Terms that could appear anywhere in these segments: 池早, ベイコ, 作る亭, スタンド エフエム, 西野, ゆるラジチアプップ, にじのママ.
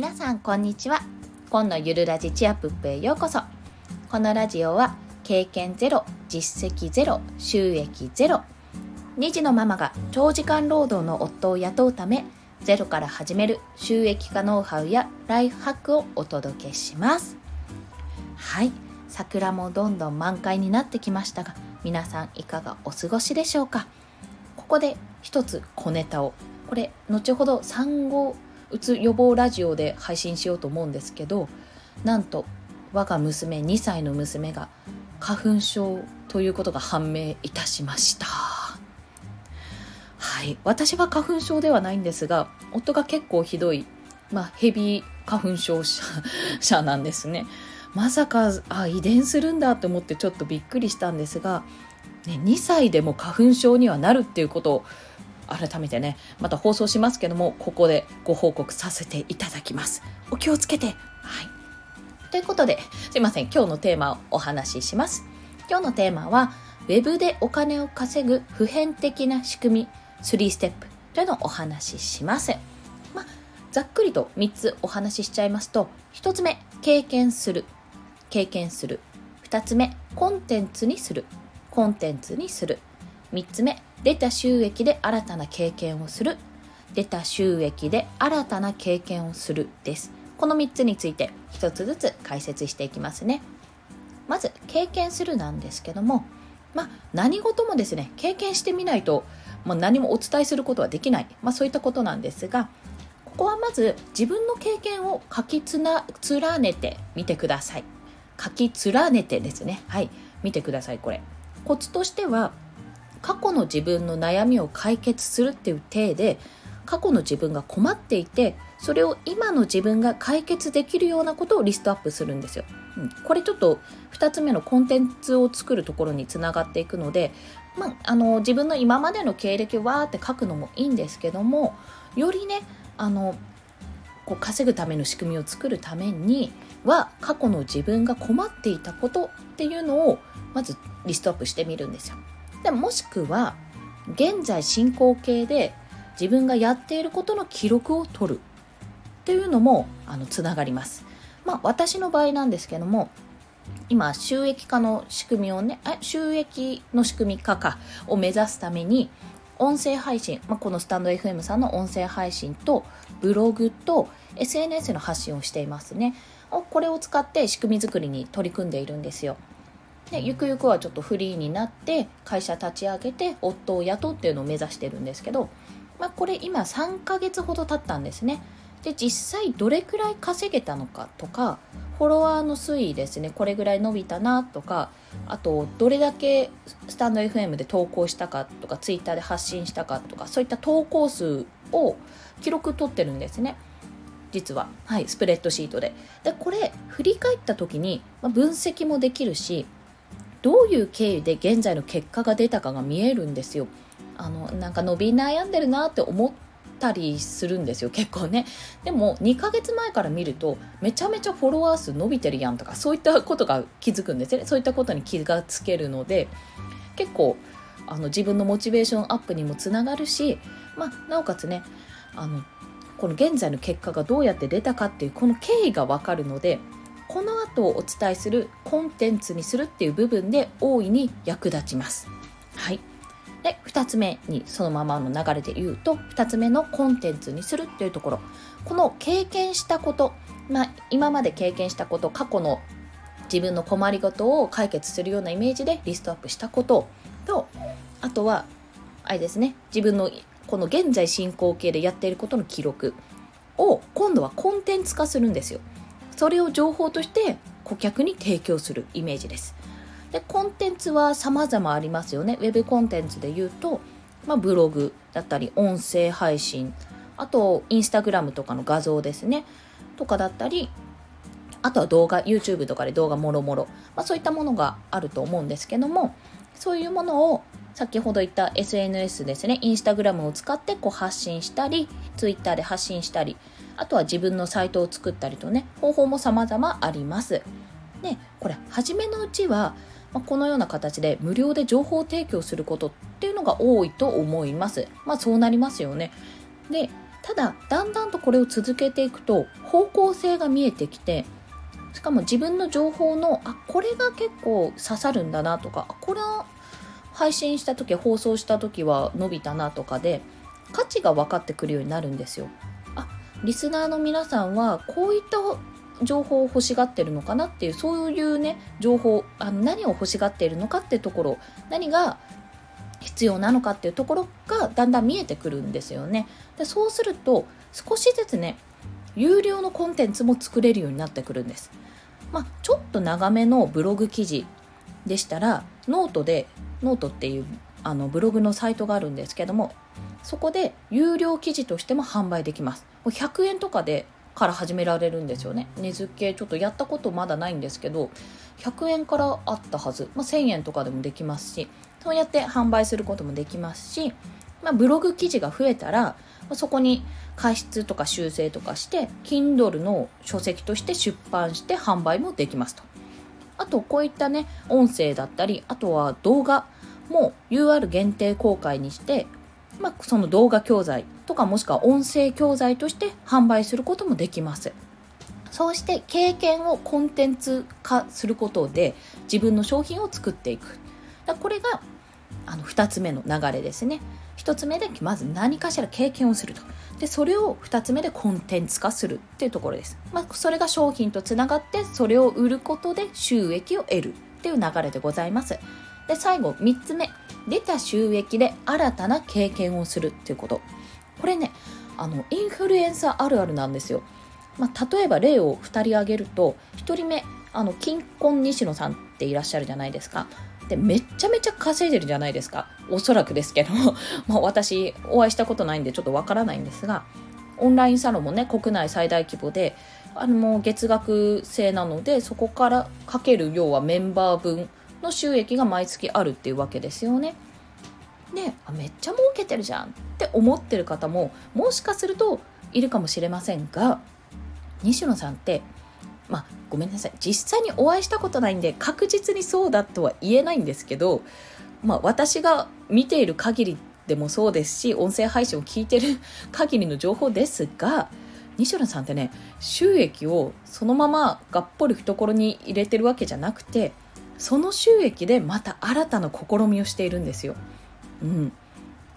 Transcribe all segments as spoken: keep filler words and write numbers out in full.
皆さんこんにちは。今のゆるラジチアプップへようこそ。このラジオは経験ゼロ、実績ゼロ、収益ゼロ、にじのママが長時間労働の夫を雇うためゼロから始める収益化ノウハウやライフハックをお届けします。はい、桜もどんどん満開になってきましたが、皆さんいかがお過ごしでしょうか。ここで一つ小ネタを、これ後ほど産後うつ予防ラジオで配信しようと思うんですけど、なんと我が娘にさいの娘が花粉症ということが判明いたしました。はい、私は花粉症ではないんですが、夫が結構ひどい、まあ、ヘビー花粉症者、者なんですね。まさかあ遺伝するんだと思ってちょっとびっくりしたんですが、ね、にさいでも花粉症にはなるっていうことを改めてね、また放送しますけども、ここでご報告させていただきます。お気をつけて。はい、ということで、すいません、今日のテーマをお話しします。今日のテーマはウェブでお金を稼ぐ普遍的な仕組みスリーステップというのをお話しします。まあ、ざっくりとみっつお話ししちゃいますと、ひとつめ経験する経験するふたつめコンテンツにするコンテンツにするみっつめ出た収益で新たな経験をする出た収益で新たな経験をするです。このみっつについて一つずつ解説していきますね。まず経験するなんですけども、まあ、何事もですね、経験してみないと、まあ、何もお伝えすることはできない、まあ、そういったことなんですが、ここはまず自分の経験を書きつな連ねてみてください。書き連ねてですね、はい、見てください。これコツとしては、過去の自分の悩みを解決するっていう体で、過去の自分が困っていて、それを今の自分が解決できるようなことをリストアップするんですよ。うん、これちょっとふたつめのコンテンツを作るところにつながっていくので、まあ、あの自分の今までの経歴をわーって書くのもいいんですけども、よりね、あのこう稼ぐための仕組みを作るためには、過去の自分が困っていたことっていうのをまずリストアップしてみるんですよ。でもしくは現在進行形で自分がやっていることの記録を取るっていうのもあのつながります。まあ、私の場合なんですけども、今収益化の仕組みをね収益の仕組み化かを目指すために、音声配信、まあ、このスタンド エフエム さんの音声配信とブログと エスエヌエス の発信をしていますね。これを使って仕組み作りに取り組んでいるんですよ。でゆくゆくはちょっとフリーになって会社立ち上げて夫を雇うっていうのを目指してるんですけど、まあ、これ今さんかげつほど経ったんですね。で実際どれくらい稼げたのかとか、フォロワーの推移ですね、これぐらい伸びたなとか、あとどれだけスタンド エフエム で投稿したかとか、ツイッターで発信したかとか、そういった投稿数を記録取ってるんですね、実は。はい、スプレッドシートで。でこれ振り返った時に分析もできるし、どういう経緯で現在の結果が出たかが見えるんですよ。あのなんか伸び悩んでるなって思ったりするんですよ、結構ね。でもにかげつまえから見ると、めちゃめちゃフォロワー数伸びてるやんとか、そういったことが気づくんですね。そういったことに気がつけるので、結構あの自分のモチベーションアップにもつながるし、まあ、なおかつね、あのこの現在の結果がどうやって出たかっていうこの経緯が分かるので、この後お伝えするコンテンツにするっていう部分で大いに役立ちます。はい、でふたつめにそのままの流れで言うと、ふたつめのコンテンツにするっていうところ、この経験したこと、まあ、今まで経験したこと、過去の自分の困りごとを解決するようなイメージでリストアップしたことと、あとはあれですね、自分のこの現在進行形でやっていることの記録を今度はコンテンツ化するんですよ。それを情報として顧客に提供するイメージです。で、コンテンツは様々ありますよね。ウェブコンテンツで言うと、まあ、ブログだったり、音声配信、あとインスタグラムとかの画像ですね、とかだったり、あとは動画、YouTube とかで動画もろもろ、まあ、そういったものがあると思うんですけども、そういうものを先ほど言った エスエヌエス ですね、インスタグラムを使ってこう発信したり、ツイッターで発信したり、あとは自分のサイトを作ったりとね、方法も様々あります。で、これ初めのうちは、まあ、このような形で無料で情報提供することっていうのが多いと思います。まあそうなりますよね。で、ただだんだんとこれを続けていくと方向性が見えてきて、しかも自分の情報のあこれが結構刺さるんだなとか、これを配信した時放送した時は伸びたなとかで価値が分かってくるようになるんですよ。あ、リスナーの皆さんはこういった情報を欲しがってるのかなっていう、そういうね情報、あの何を欲しがっているのかっていうところ、何が必要なのかっていうところがだんだん見えてくるんですよね。でそうすると少しずつね有料のコンテンツも作れるようになってくるんです。まあ、ちょっと長めのブログ記事でしたらノートでノートっていうあのブログのサイトがあるんですけども、そこで有料記事としても販売できます。ひゃくえんとかでから始められるんですよね。値付けちょっとやったことまだないんですけどひゃくえんからあったはず、まあ、せんえんとかでもできますし、そうやって販売することもできますし、まあ、ブログ記事が増えたらそこに解説とか修正とかして Kindle の書籍として出版して販売もできますと。あとこういったね音声だったり、あとは動画も ユーアール 限定公開にして、まあ、その動画教材とかもしくは音声教材として販売することもできます。そうして経験をコンテンツ化することで自分の商品を作っていく。だこれがあのふたつめの流れですね。ひとつめでまず何かしら経験をすると。でそれをふたつめでコンテンツ化するっていうところです。まあ、それが商品とつながってそれを売ることで収益を得るっていう流れでございます。で最後みっつめ、出た収益で新たな経験をするっていうこと。これねあのインフルエンサーあるあるなんですよ。まあ、例えば例をふたり挙げると、ひとりめあの金婚西野さんっていらっしゃるじゃないですか。でめちゃめちゃ稼いでるじゃないですか、おそらくですけどまあ私お会いしたことないんでちょっとわからないんですが、オンラインサロンもね国内最大規模であのもう月額制なので、そこからかける要はメンバー分の収益が毎月あるっていうわけですよね。であめっちゃ儲けてるじゃんって思ってる方ももしかするといるかもしれませんが、西野さんってまあ、ごめんなさい、実際にお会いしたことないんで確実にそうだとは言えないんですけど、まあ、私が見ている限りでもそうですし音声配信を聞いてる限りの情報ですが、西野さんってね収益をそのままがっぽり懐に入れてるわけじゃなくて、その収益でまた新たな試みをしているんですよ。うん、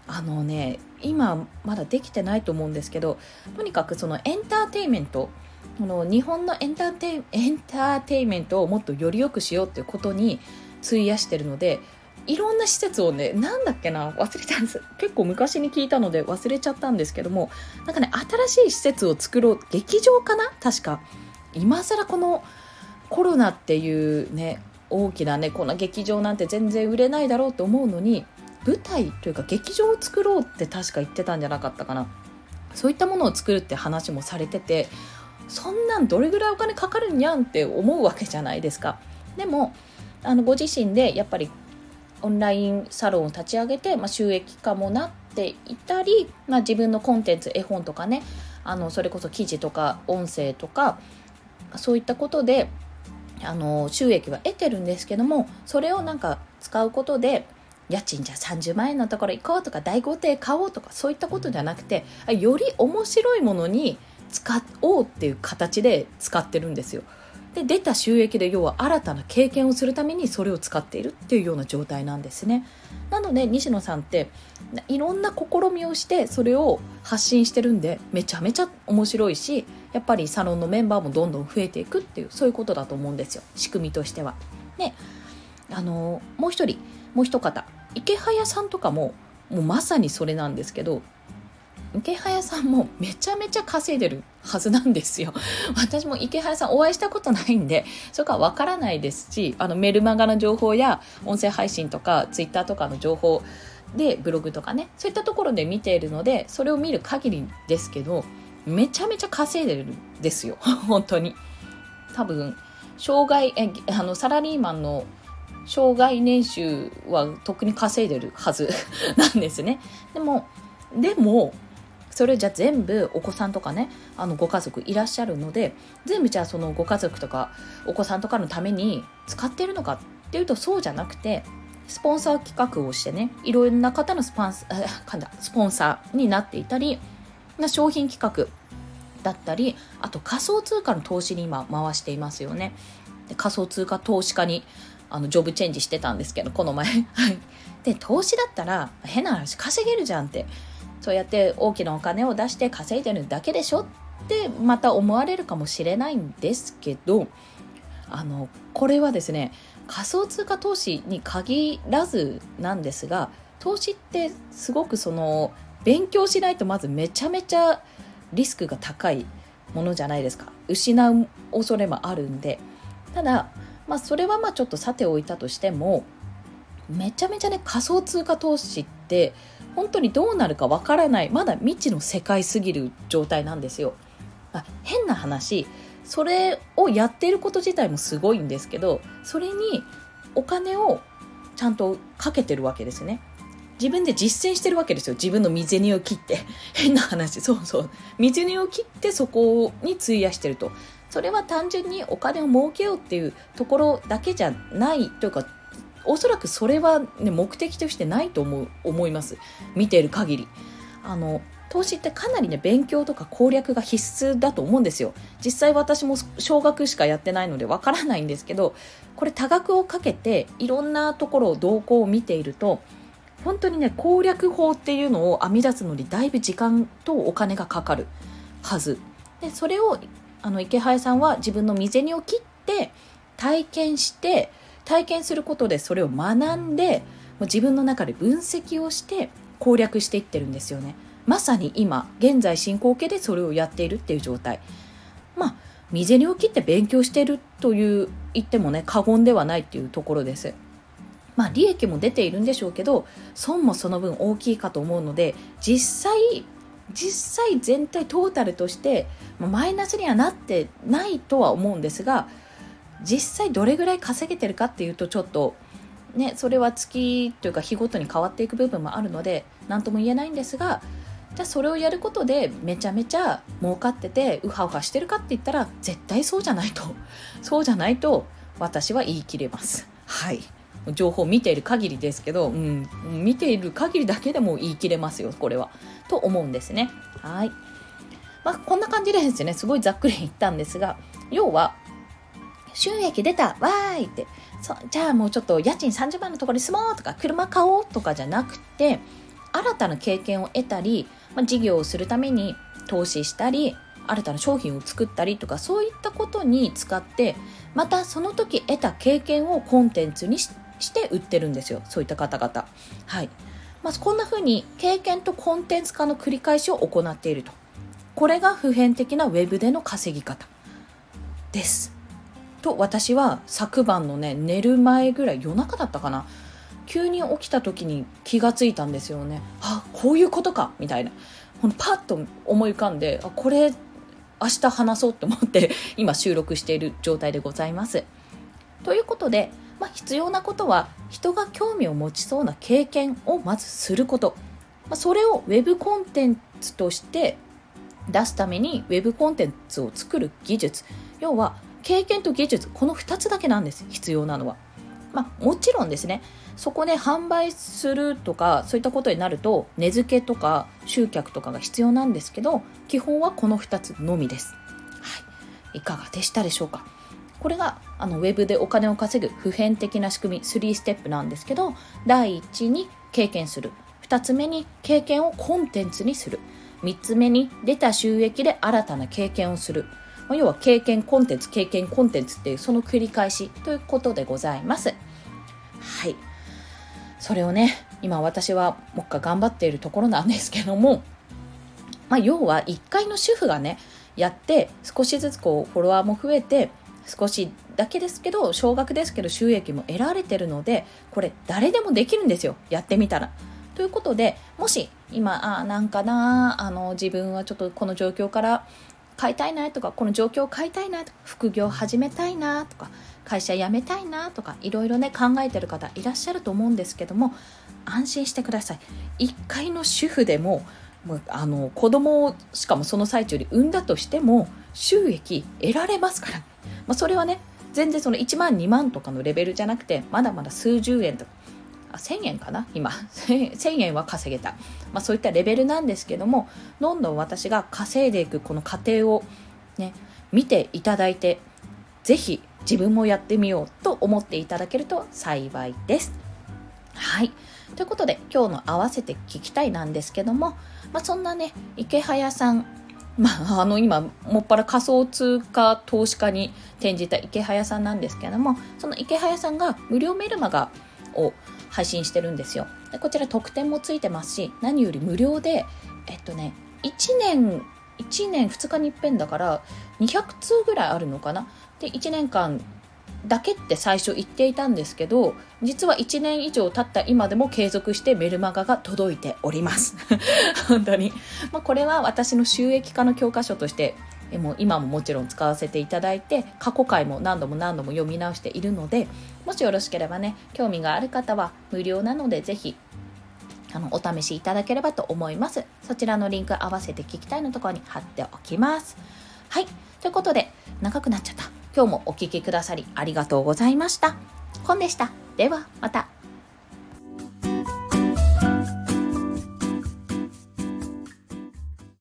あのね今まだできてないと思うんですけど、とにかくそのエンターテインメント、この日本のエンターテイ、エンターテイメントをもっとより良くしようっていうことに費やしてるので、いろんな施設をね、なんだっけな忘れたんです、結構昔に聞いたので忘れちゃったんですけども、なんかね新しい施設を作ろう、劇場かな確か。今更このコロナっていうね大きなねこんな劇場なんて全然売れないだろうと思うのに、舞台というか劇場を作ろうって確か言ってたんじゃなかったかな。そういったものを作るって話もされてて、そんなんどれぐらいお金かかるんやんって思うわけじゃないですか。でもあのご自身でやっぱりオンラインサロンを立ち上げて、まあ、収益化もなっていたり、まあ、自分のコンテンツ絵本とかね、あのそれこそ記事とか音声とかそういったことであの収益は得てるんですけども、それをなんか使うことで家賃じゃさんじゅうまんえんのところ行こうとか大豪邸買おうとかそういったことじゃなくて、より面白いものに使おうっていう形で使ってるんですよ。で出た収益で要は新たな経験をするためにそれを使っているっていうような状態なんですね。なので西野さんっていろんな試みをしてそれを発信してるんで、めちゃめちゃ面白いし、やっぱりサロンのメンバーもどんどん増えていくっていう、そういうことだと思うんですよ、仕組みとしては。であのもう一人もう一方池早さんとかももうまさにそれなんですけど、池早さんもめちゃめちゃ稼いでるはずなんですよ。私も池早さんお会いしたことないんでそこはわからないですし、あのメルマガの情報や音声配信とかツイッターとかの情報でブログとかね、そういったところで見ているのでそれを見る限りですけど、めちゃめちゃ稼いでるんですよ本当に。多分障害えあのサラリーマンの障害年収はとっくに稼いでるはずなんですね。でもでもそれじゃ全部お子さんとかね、あのご家族いらっしゃるので、全部じゃあそのご家族とかお子さんとかのために使ってるのかっていうとそうじゃなくて、スポンサー企画をしてね、いろんな方のスポンサーになっていたり、な商品企画だったり、あと仮想通貨の投資に今回していますよね。で、仮想通貨投資家にあのジョブチェンジしてたんですけど、この前で、投資だったら変な話稼げるじゃんって、そうやって大きなお金を出して稼いでるだけでしょってまた思われるかもしれないんですけど、あのこれはですね、仮想通貨投資に限らずなんですが、投資ってすごくその勉強しないとまずめちゃめちゃリスクが高いものじゃないですか。失う恐れもあるんで。ただ、まあ、それはまあちょっとさておいたとしても、めちゃめちゃね、仮想通貨投資って本当にどうなるかわからない、まだ未知の世界すぎる状態なんですよ。あ、変な話、それをやっていること自体もすごいんですけど、それにお金をちゃんとかけてるわけですね。自分で実践してるわけですよ。自分の身銭を切って、変な話、そうそう、身銭を切ってそこに費やしてると。それは単純にお金を儲けようっていうところだけじゃないというか、おそらくそれは、ね、目的としてないと思う、思います。見ている限り。あの、投資ってかなりね、勉強とか攻略が必須だと思うんですよ。実際私も少額しかやってないのでわからないんですけど、これ多額をかけていろんなところを動向を見ていると、本当にね、攻略法っていうのを編み出すのにだいぶ時間とお金がかかるはず。で、それをあの池早さんは自分の身銭を切って体験して、体験することでそれを学んで、自分の中で分析をして攻略していってるんですよね。まさに今、現在進行形でそれをやっているっていう状態。まあ、身銭を切って勉強しているという言ってもね、過言ではないっていうところです。まあ、利益も出ているんでしょうけど、損もその分大きいかと思うので、実際、実際全体トータルとしてマイナスにはなってないとは思うんですが、実際どれぐらい稼げてるかっていうとちょっとね、それは月というか日ごとに変わっていく部分もあるので何とも言えないんですが、じゃあそれをやることでめちゃめちゃ儲かっててウハウハしてるかって言ったら、絶対そうじゃないとそうじゃないと私は言い切れます。はい、情報を見ている限りですけど、うん、見ている限りだけでも言い切れますよ、これはと思うんですね。はい、まあ、こんな感じでですね、すごいざっくり言ったんですが、要は収益出たわーいって、そじゃあもうちょっと家賃さんじゅうまんのところに住もうとか車買おうとかじゃなくて、新たな経験を得たり、まあ、事業をするために投資したり、新たな商品を作ったりとか、そういったことに使って、またその時得た経験をコンテンツにしてして売ってるんですよ、そういった方々。はい、まあ、こんな風に経験とコンテンツ化の繰り返しを行っていると。これが普遍的なウェブでの稼ぎ方ですと、私は昨晩のね、寝る前ぐらい、夜中だったかな、急に起きた時に気がついたんですよね。あ、こういうことかみたいな、このパッと思い浮かんで、あ、これ明日話そうと思って今収録している状態でございます。ということで、まあ、必要なことは人が興味を持ちそうな経験をまずすること、まあ、それをウェブコンテンツとして出すためにウェブコンテンツを作る技術、要は経験と技術、このふたつだけなんです、必要なのは。まあ、もちろんですね、そこで販売するとかそういったことになると値付けとか集客とかが必要なんですけど、基本はこのふたつのみです。はい、いかがでしたでしょうか。これがあのウェブでお金を稼ぐ普遍的な仕組みスリーステップなんですけど、だいいちに経験する、ふたつめに経験をコンテンツにする、みっつめに出た収益で新たな経験をする、要は経験コンテンツ経験コンテンツっていうその繰り返しということでございます。はい、それをね、今私はもう一回頑張っているところなんですけども、まあ、要はいっかいの主婦がねやって、少しずつこうフォロワーも増えて、少しだけですけど、少額ですけど収益も得られてるので、これ誰でもできるんですよ、やってみたら。ということで、もし今あなんかなあの自分はちょっとこの状況から変えたいなとか、この状況を変えたいなとか、副業始めたいなとか、会社辞めたいなとか、いろいろね考えてる方いらっしゃると思うんですけども、安心してください。いっかいの主婦でも、もうあの子供をしかもその最中に産んだとしても収益得られますから。まあ、それはね、全然そのいちまんにまんとかのレベルじゃなくて、まだまだ数十円とか、あせんえんかな今せんえんは稼げた、まあ、そういったレベルなんですけども、どんどん私が稼いでいくこの過程を、ね、見ていただいて、ぜひ自分もやってみようと思っていただけると幸いです。はい、ということで今日の合わせて聞きたいなんですけども、まあ、そんなね池早さん、まあ、あの今もっぱら仮想通貨投資家に転じた池早さんなんですけども、その池早さんが無料メルマガを配信してるんですよ。でこちら特典もついてますし、何より無料でえっとねいちねんふつかにいっぺんだからにひゃくつうぐらいあるのかな。でいちねんかんだけって最初言っていたんですけど、実はいちねん以上経った今でも継続してメルマガが届いております本当に、まあ、これは私の収益化の教科書としてもう今ももちろん使わせていただいて、過去回も何度も何度も読み直しているので、もしよろしければね、興味がある方は無料なのでぜひあのお試しいただければと思います。そちらのリンク合わせて聞きたいのところに貼っておきます。はい、ということで長くなっちゃった。今日もお聞きくださりありがとうございました。コンでした。ではまた。